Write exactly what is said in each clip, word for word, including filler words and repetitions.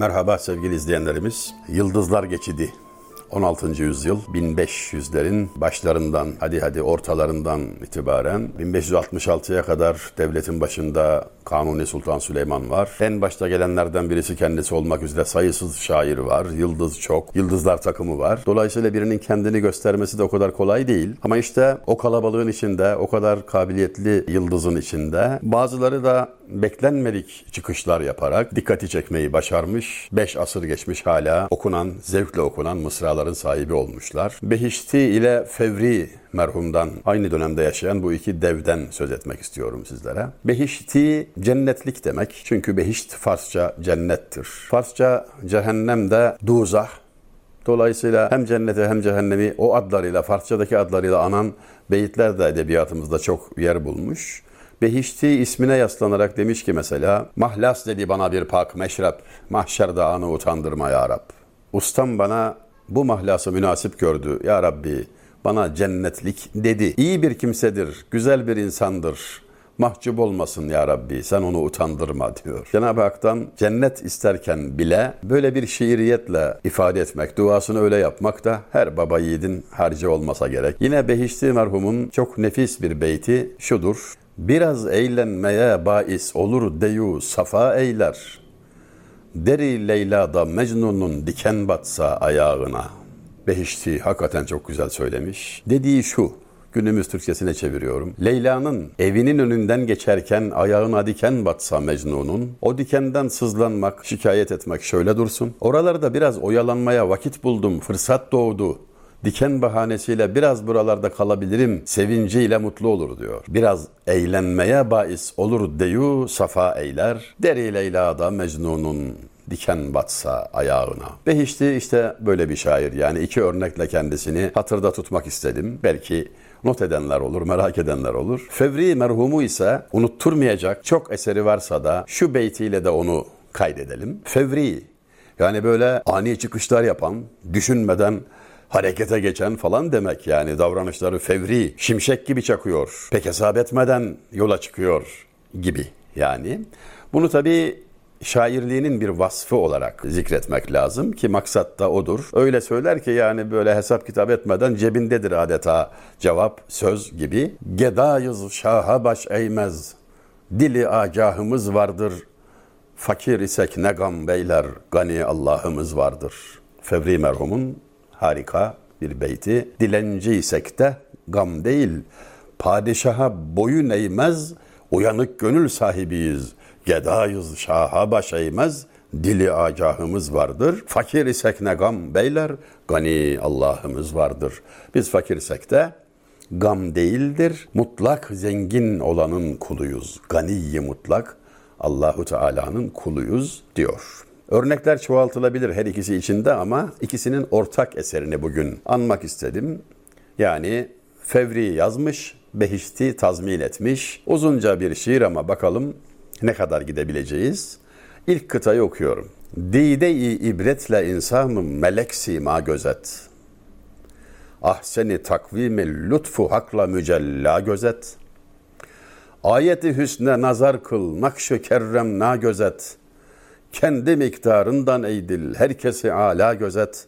Merhaba sevgili izleyenlerimiz. Yıldızlar geçidi. on altıncı yüzyıl bin beş yüzlerin başlarından hadi hadi ortalarından itibaren bin beş yüz altmış altıya kadar devletin başında Kanuni Sultan Süleyman var. En başta gelenlerden birisi kendisi olmak üzere sayısız şair var. Yıldız çok. Yıldızlar takımı var. Dolayısıyla birinin kendini göstermesi de o kadar kolay değil. Ama işte o kalabalığın içinde, o kadar kabiliyetli yıldızın içinde bazıları da beklenmedik çıkışlar yaparak dikkati çekmeyi başarmış. Beş asır geçmiş hala okunan, zevkle okunan mısraların sahibi olmuşlar. Behişti ile Fevrî merhumdan, aynı dönemde yaşayan bu iki devden söz etmek istiyorum sizlere. Behişti cennetlik demek. Çünkü behişt Farsça cennettir. Farsça cehennem de duzah. Dolayısıyla hem cenneti hem cehennemi o adlarıyla, Farsçadaki adlarıyla anan beyitler de edebiyatımızda çok yer bulmuş. Behişti ismine yaslanarak demiş ki mesela, mahlas dedi bana bir pak meşrep, mahşer dağını utandırma ya Rab. Ustam bana bu mahlası münasip gördü ya Rabbi, bana cennetlik dedi. İyi bir kimsedir, güzel bir insandır. Mahcup olmasın ya Rabbi, sen onu utandırma diyor. Cenab-ı Hak'tan cennet isterken bile böyle bir şiiriyetle ifade etmek, duasını öyle yapmak da her baba yiğidin harcı olmasa gerek. Yine Behişti merhumun çok nefis bir beyti şudur. Biraz eğlenmeye bais olur deyu safa eyler. Deri Leyla'da Mecnun'un diken batsa ayağına. Behişti hakikaten çok güzel söylemiş. Dediği şu, günümüz Türkçesine çeviriyorum. Leyla'nın evinin önünden geçerken ayağına diken batsa Mecnun'un, o dikenden sızlanmak, şikayet etmek şöyle dursun. Oralarda biraz oyalanmaya vakit buldum, fırsat doğdu. Diken bahanesiyle biraz buralarda kalabilirim, sevinciyle mutlu olur diyor. Biraz eğlenmeye bais olur deyu safa eyler, deri Leyla'da Mecnun'un diken batsa ayağına. Behişti işte böyle bir şair. Yani iki örnekle kendisini hatırda tutmak istedim. Belki not edenler olur, merak edenler olur. Fevri merhumu ise unutturmayacak çok eseri varsa da şu beytiyle de onu kaydedelim. Fevri, yani böyle ani çıkışlar yapan, düşünmeden harekete geçen falan demek. Yani davranışları fevri, şimşek gibi çakıyor, pek hesap etmeden yola çıkıyor gibi yani. Bunu tabii şairliğinin bir vasfı olarak zikretmek lazım ki maksat da odur. Öyle söyler ki yani böyle hesap kitap etmeden cebindedir adeta cevap, söz gibi. Gedayız şaha baş eğmez, dili agahımız vardır. Fakir isek ne gam beyler, gani Allah'ımız vardır. Fevri merhumun harika bir beyti. Dilenci isek de gam değil, padişaha boyun eğmez, uyanık gönül sahibiyiz. Gedayız şaha baş eğmez, dili agahımız vardır. Fakir isek ne gam beyler, gani Allah'ımız vardır. Biz fakir isek de gam değildir. Mutlak zengin olanın kuluyuz. Ganiyi mutlak Allahu Teala'nın kuluyuz diyor. Örnekler çoğaltılabilir her ikisi içinde ama ikisinin ortak eserini bugün anmak istedim. Yani Fevri yazmış, Behişti tazmin etmiş. Uzunca bir şiir ama bakalım ne kadar gidebileceğiz? İlk kıtayı okuyorum. Dide-i ibretle insanım melek sima gözet. Ahsen-i takvim-i lütfu hakla mücella gözet. Ayet-i hüsne nazar kıl, nakş-ı kerrem na gözet. Kendi miktarından eydil, herkesi ala gözet.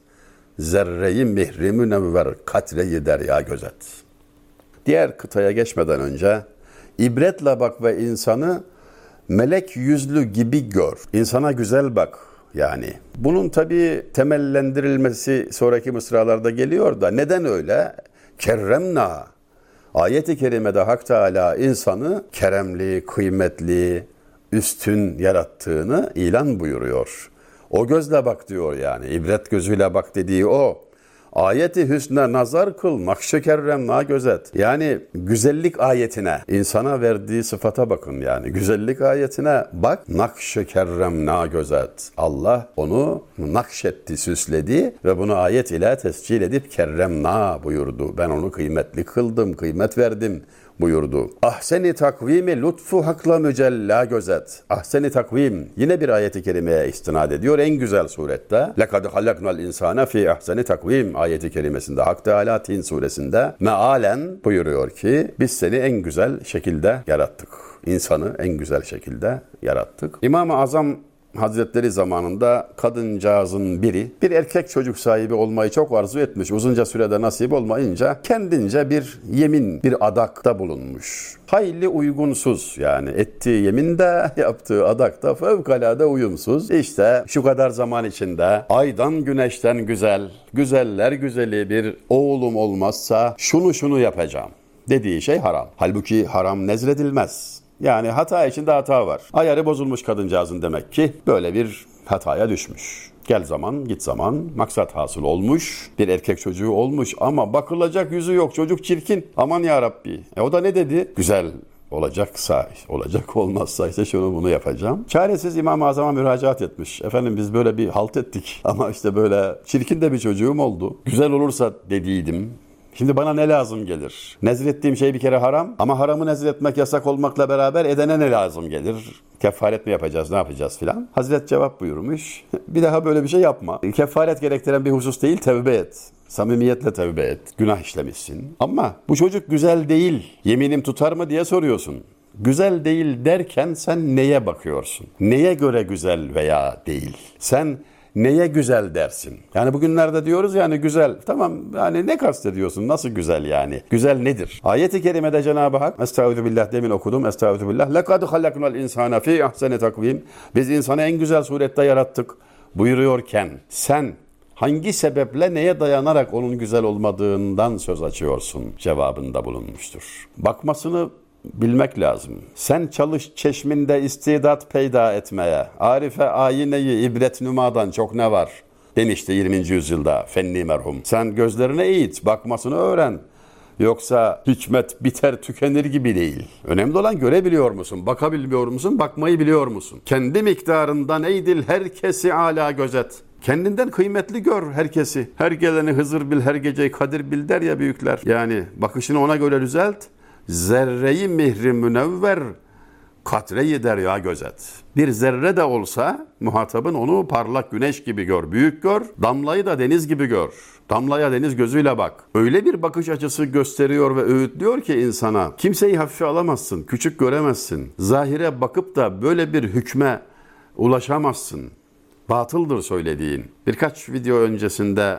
Zerre-i mihri münevver, katre-i derya gözet. Diğer kıtaya geçmeden önce ibretle bak ve insanı melek yüzlü gibi gör. İnsana güzel bak yani. Bunun tabii temellendirilmesi sonraki mısralarda geliyor da neden öyle? Kerremna. Ayet-i kerimede Hak Teala insanı keremli, kıymetli, üstün yarattığını ilan buyuruyor. O gözle bak diyor yani. İbret gözüyle bak dediği o. Ayeti hüsne nazar kıl, nakş-ı kerremna gözet. Yani güzellik ayetine, insana verdiği sıfata bakın yani. Güzellik ayetine bak, nakş-ı kerremna gözet. Allah onu nakşetti, süsledi ve bunu ayet ile tescil edip kerremna buyurdu. Ben onu kıymetli kıldım, kıymet verdim buyurdu. Ahsen-i takvimi lütfu hakla mücella gözet. Ahsen-i takvim yine bir ayet-i kerimeye istinad ediyor en güzel surette. Lekad halaknal insane fi ahseni takvim ayet-i kerimesinde Hak Teala Tin suresinde mealen buyuruyor ki biz seni en güzel şekilde yarattık. İnsanı en güzel şekilde yarattık. İmam-ı Azam Hazretleri zamanında kadıncağızın biri bir erkek çocuk sahibi olmayı çok arzu etmiş. Uzunca sürede nasip olmayınca kendince bir yemin, bir adakta bulunmuş. Hayli uygunsuz yani ettiği yeminde yaptığı adakta fevkalade uyumsuz. İşte şu kadar zaman içinde aydan güneşten güzel, güzeller güzeli bir oğlum olmazsa şunu şunu yapacağım dediği şey haram. Halbuki haram nezredilmez. Yani hata içinde hata var. Ayarı bozulmuş kadıncağızın demek ki böyle bir hataya düşmüş. Gel zaman, git zaman, maksat hasıl olmuş. Bir erkek çocuğu olmuş ama bakılacak yüzü yok. Çocuk çirkin. Aman ya Rabbi. E o da ne dedi? Güzel olacaksa, olacak olmazsa işte şunu bunu yapacağım. Çaresiz İmam-ı Azam'a müracaat etmiş. Efendim biz böyle bir halt ettik ama işte böyle çirkin de bir çocuğum oldu. Güzel olursa dediydim. Şimdi bana ne lazım gelir? Nezrettiğim şey bir kere haram ama haramı nezretmek yasak olmakla beraber edene ne lazım gelir? Kefaret mi yapacağız, ne yapacağız filan? Hazret cevap buyurmuş. Bir daha böyle bir şey yapma. Kefaret gerektiren bir husus değil, tevbe et. Samimiyetle tevbe et. Günah işlemişsin. Ama bu çocuk güzel değil, yeminim tutar mı diye soruyorsun. Güzel değil derken sen neye bakıyorsun? Neye göre güzel veya değil? Sen neye güzel dersin? Yani bugünlerde diyoruz yani güzel. Tamam yani ne kastediyorsun? Nasıl güzel yani? Güzel nedir? Ayet-i kerimede Cenab-ı Hak Estağfirullah demin okudum. Estağfirullah. Lekad halaknal insane fi ahsani takvim. Biz insanı en güzel surette yarattık buyuruyorken sen hangi sebeple neye dayanarak onun güzel olmadığından söz açıyorsun? Cevabında bulunmuştur. Bakmasını bilmek lazım. Sen çalış çeşminde istidat peyda etmeye, arife ayineyi ibret nümadan çok ne var demişti yirminci yüzyılda fenni merhum. Sen gözlerine eğit, bakmasını öğren. Yoksa hikmet biter tükenir gibi değil. Önemli olan görebiliyor musun, bakabiliyor musun, bakmayı biliyor musun? Kendi miktarından eydil herkesi âlâ gözet. Kendinden kıymetli gör herkesi. Her geleni Hızır bil, her geceyi Kadir bil der ya büyükler. Yani bakışını ona göre düzelt. Zerreyi mihri münevver, katreyi derya gözet. Bir zerre de olsa muhatabın onu parlak güneş gibi gör, büyük gör. Damlayı da deniz gibi gör. Damlaya deniz gözüyle bak. Öyle bir bakış açısı gösteriyor ve öğütlüyor ki insana. Kimseyi hafife alamazsın, küçük göremezsin. Zahire bakıp da böyle bir hükme ulaşamazsın. Batıldır söylediğin. Birkaç video öncesinde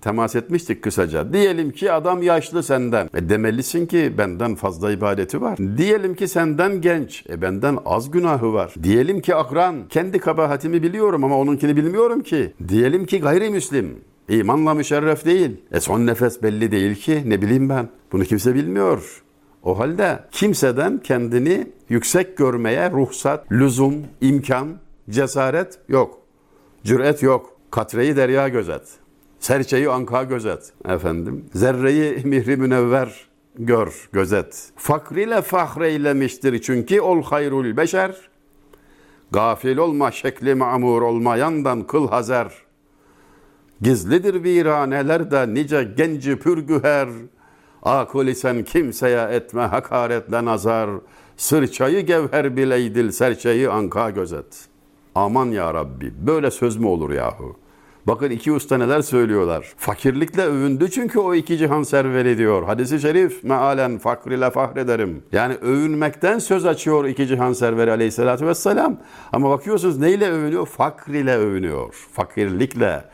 temas etmiştik kısaca. Diyelim ki adam yaşlı senden. E demelisin ki benden fazla ibadeti var. Diyelim ki senden genç. E benden az günahı var. Diyelim ki akran. Kendi kabahatimi biliyorum ama onunkini bilmiyorum ki. Diyelim ki gayrimüslim. İmanla müşerref değil. E son nefes belli değil ki. Ne bileyim ben. Bunu kimse bilmiyor. O halde kimseden kendini yüksek görmeye ruhsat, lüzum, imkan, cesaret yok. Cüret yok. Katreyi derya gözet. Serçeyi anka gözet efendim. Zerreyi mihri münevver gör, gözet. Fakriyle fahreylemiştir çünkü ol hayrul beşer. Gafil olma şekli mamur olmayandan kıl hazer. Gizlidir viranelerde nice genci pürgüher. Akıl isen kimseye etme hakaretle nazar. Sırçayı gevher bileydil serçeyi anka gözet. Aman ya Rabbi böyle söz mü olur yahu? Bakın iki usta neler söylüyorlar. Fakirlikle övündü çünkü o iki cihan serveri diyor. Hadis-i şerif mealen fakriyle fahrederim. Yani övünmekten söz açıyor iki cihan serveri aleyhissalatü vesselam. Ama bakıyorsunuz neyle övünüyor? Fakriyle övünüyor. Fakirlikle,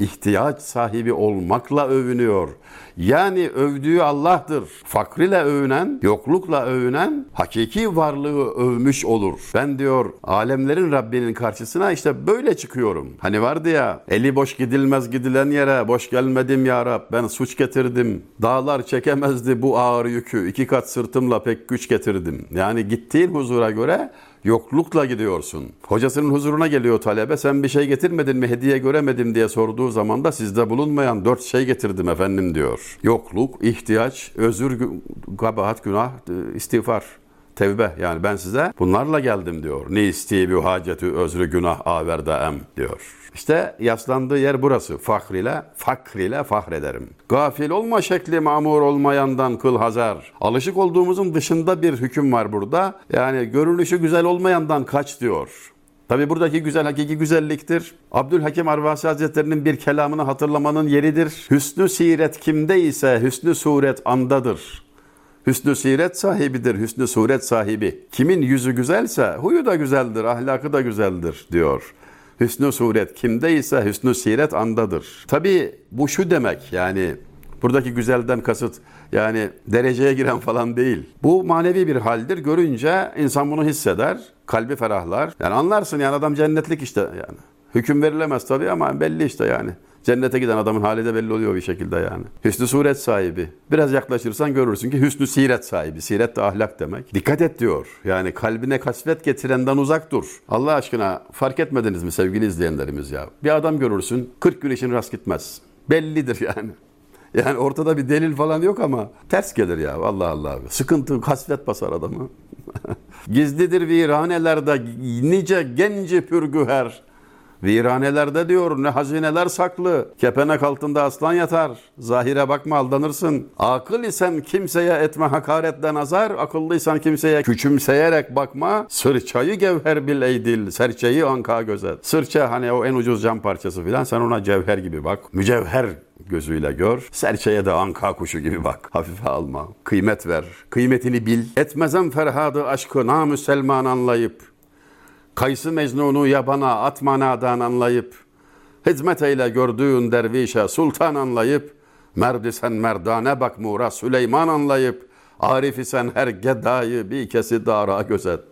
ihtiyaç sahibi olmakla övünüyor. Yani övdüğü Allah'tır. Fakriyle övünen, yoklukla övünen hakiki varlığı övmüş olur. Ben diyor alemlerin Rabbinin karşısına işte böyle çıkıyorum. Hani vardı ya eli boş gidilmez gidilen yere boş gelmedim ya Rab ben suç getirdim. Dağlar çekemezdi bu ağır yükü. İki kat sırtımla pek güç getirdim. Yani gittiğin huzura göre yoklukla gidiyorsun. Hocasının huzuruna geliyor talebe. Sen bir şey getirmedin mi? Hediye göremedim diye sorduğu zaman da sizde bulunmayan dört şey getirdim efendim diyor. Yokluk, ihtiyaç, özür, kabahat, günah, istiğfar, tevbe. Yani ben size bunlarla geldim diyor. Ne isteği bu haceti özrü günah averde em diyor. İşte yaslandığı yer burası. Fakriyle, fakriyle fahrederim. Gafil olma şekli mamur olmayandan kıl hazar. Alışık olduğumuzun dışında bir hüküm var burada. Yani görünüşü güzel olmayandan kaç diyor. Tabi buradaki güzel hakiki güzelliktir. Abdülhakim Arvasi Hazretleri'nin bir kelamını hatırlamanın yeridir. Hüsnü siret kimde ise hüsnü suret andadır. Hüsnü siret sahibidir, hüsnü suret sahibi. Kimin yüzü güzelse huyu da güzeldir, ahlakı da güzeldir diyor. Hüsnü suret kimde ise hüsnü siret andadır. Tabii bu şu demek, yani buradaki güzelden kasıt yani dereceye giren falan değil. Bu manevi bir haldir. Görünce insan bunu hisseder, kalbi ferahlar. Yani anlarsın yani adam cennetlik işte yani. Hüküm verilemez tabii ama belli işte yani. Cennete giden adamın hali de belli oluyor bir şekilde yani. Hüsnü suret sahibi. Biraz yaklaşırsan görürsün ki hüsnü siret sahibi. Siret de ahlak demek. Dikkat et diyor. Yani kalbine kasvet getirenden uzak dur. Allah aşkına fark etmediniz mi sevgili izleyenlerimiz ya? Bir adam görürsün kırk gün işin rast gitmez. Bellidir yani. Yani ortada bir delil falan yok ama ters gelir ya. Allah Allah. Sıkıntı, kasvet basar adamı. Gizlidir viranelerde nice genci pürgüher. Viranelerde diyor ne hazineler saklı. Kepenek altında aslan yatar. Zahire bakma aldanırsın. Akıl isen kimseye etme hakaretle nazar. Akıllıysan kimseye küçümseyerek bakma. Sırçayı gevher bil eydil. Serçeyi anka gözet. Sırça hani o en ucuz cam parçası filan. Sen ona cevher gibi bak. Mücevher gözüyle gör. Serçeye de anka kuşu gibi bak. Hafife alma. Kıymet ver. Kıymetini bil. Etmezem Ferhadı aşkı namü Selman anlayıp. Kays-ı Mecnun'u yabana at manadan anlayıp, hizmet eyle gördüğün dervişe sultan anlayıp, merdi sen merdane bak Murat Süleyman anlayıp, arif isen her gedayı bir kesi dara gözet.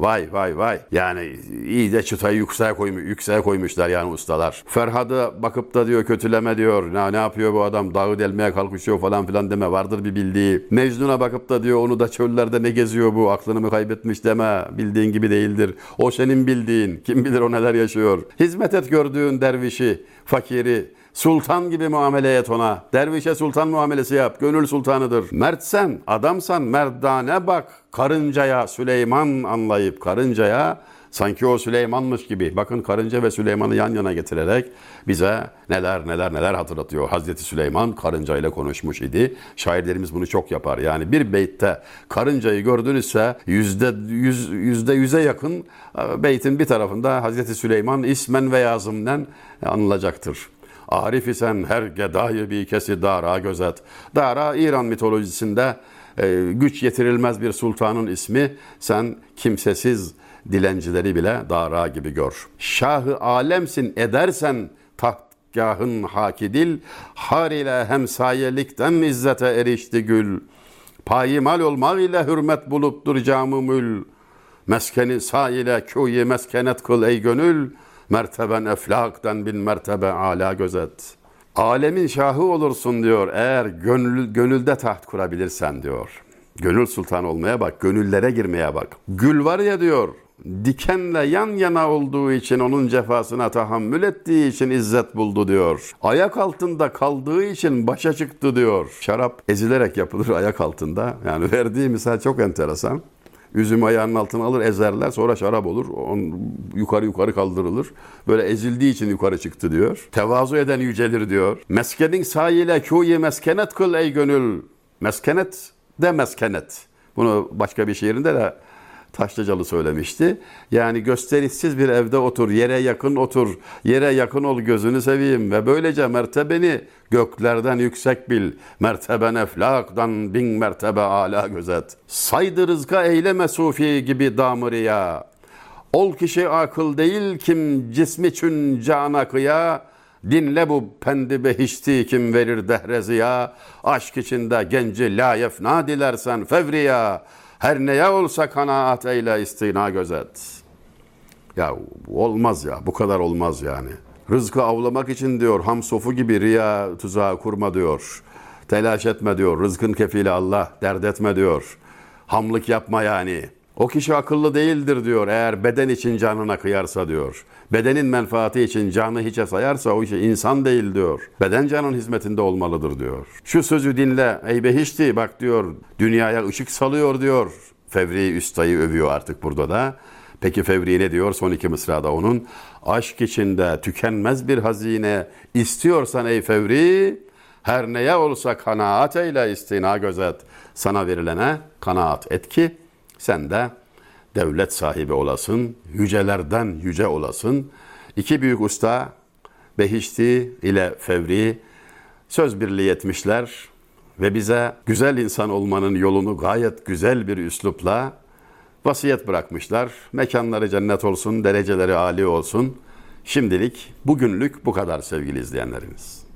Vay vay vay. Yani iyi de çıtayı yükseğe, koymuş, yükseğe koymuşlar yani ustalar. Ferhad'a bakıp da diyor kötüleme diyor. Ne, ne yapıyor bu adam? Dağı delmeye kalkışıyor falan filan deme. Vardır bir bildiği. Mecnun'a bakıp da diyor onu da çöllerde ne geziyor bu? Aklını mı kaybetmiş deme. Bildiğin gibi değildir. O senin bildiğin. Kim bilir o neler yaşıyor. Hizmet et gördüğün dervişi, fakiri. Sultan gibi muamele et ona. Dervişe sultan muamelesi yap. Gönül sultanıdır. Mertsen, adamsan merdane bak. Karıncaya Süleyman anlayıp, karıncaya sanki o Süleyman'mış gibi. Bakın karınca ve Süleyman'ı yan yana getirerek bize neler neler neler hatırlatıyor. Hazreti Süleyman karınca ile konuşmuş idi. Şairlerimiz bunu çok yapar. Yani bir beytte karıncayı gördünüzse yüzde, yüz, yüzde yüze yakın beytin bir tarafında Hazreti Süleyman ismen ve yazımden anılacaktır. Arif isen her gedayı bir kesi dara gözet. Dara İran mitolojisinde güç yetirilmez bir sultanın ismi. Sen kimsesiz dilencileri bile dara gibi gör. Şahı alemsin edersen tahtgahın hakidil. Har ile hemsayelikten izzete erişti gül. Payimal olmak ile hürmet buluptur camı mül. Meskeni sağ ile köyü meskenet kıl ey gönül. Merteben eflaktan bin mertebe ala gözet. Alemin şahı olursun diyor eğer gönül, gönülde taht kurabilirsen diyor. Gönül sultan olmaya bak, gönüllere girmeye bak. Gül var ya diyor, dikenle yan yana olduğu için onun cefasına tahammül ettiği için izzet buldu diyor. Ayak altında kaldığı için başa çıktı diyor. Şarap ezilerek yapılır ayak altında. Yani verdiği misal çok enteresan. Üzüm ayağının altına alır ezerler sonra şarap olur. On, yukarı yukarı kaldırılır. Böyle ezildiği için yukarı çıktı diyor. Tevazu eden yücelir diyor. Meskenin sahile köyü meskenet kıl ey gönül. Meskenet de meskenet. Bunu başka bir şiirinde de Taşlıcalı söylemişti. Yani gösterişsiz bir evde otur, yere yakın otur, yere yakın ol gözünü seveyim ve böylece mertebeni göklerden yüksek bil. Merteben eflaktan bin mertebe ala gözet. Saydı rızka eyleme sufi gibi damırıya. Ol kişi akıl değil kim cismi çün cana kıya. Dinle bu pendi behişti kim verir dehreziya. Aşk içinde genci la yefna dilersen fevriya. Her neye olsa kanaat eyle istina gözet. Ya olmaz ya. Bu kadar olmaz yani. Rızkı avlamak için diyor hamsofu gibi riya tuzağı kurma diyor. Telaş etme diyor. Rızkın kefili Allah. Dert etme diyor. Hamlık yapma yani. O kişi akıllı değildir diyor eğer beden için canına kıyarsa diyor. Bedenin menfaati için canı hiçe sayarsa o kişi insan değil diyor. Beden canın hizmetinde olmalıdır diyor. Şu sözü dinle ey Behişti bak diyor dünyaya ışık salıyor diyor. Fevri üstayı övüyor artık burada da. Peki Fevri ne diyor son iki mısrada onun? Aşk içinde tükenmez bir hazine istiyorsan ey Fevri her neye olsa kanaat eyle istina gözet. Sana verilene kanaat et ki sen de devlet sahibi olasın, yücelerden yüce olasın. İki büyük usta Behişti ile Fevri söz birliği etmişler ve bize güzel insan olmanın yolunu gayet güzel bir üslupla vasiyet bırakmışlar. Mekanları cennet olsun, dereceleri âli olsun. Şimdilik, bugünlük bu kadar sevgili izleyenlerimiz.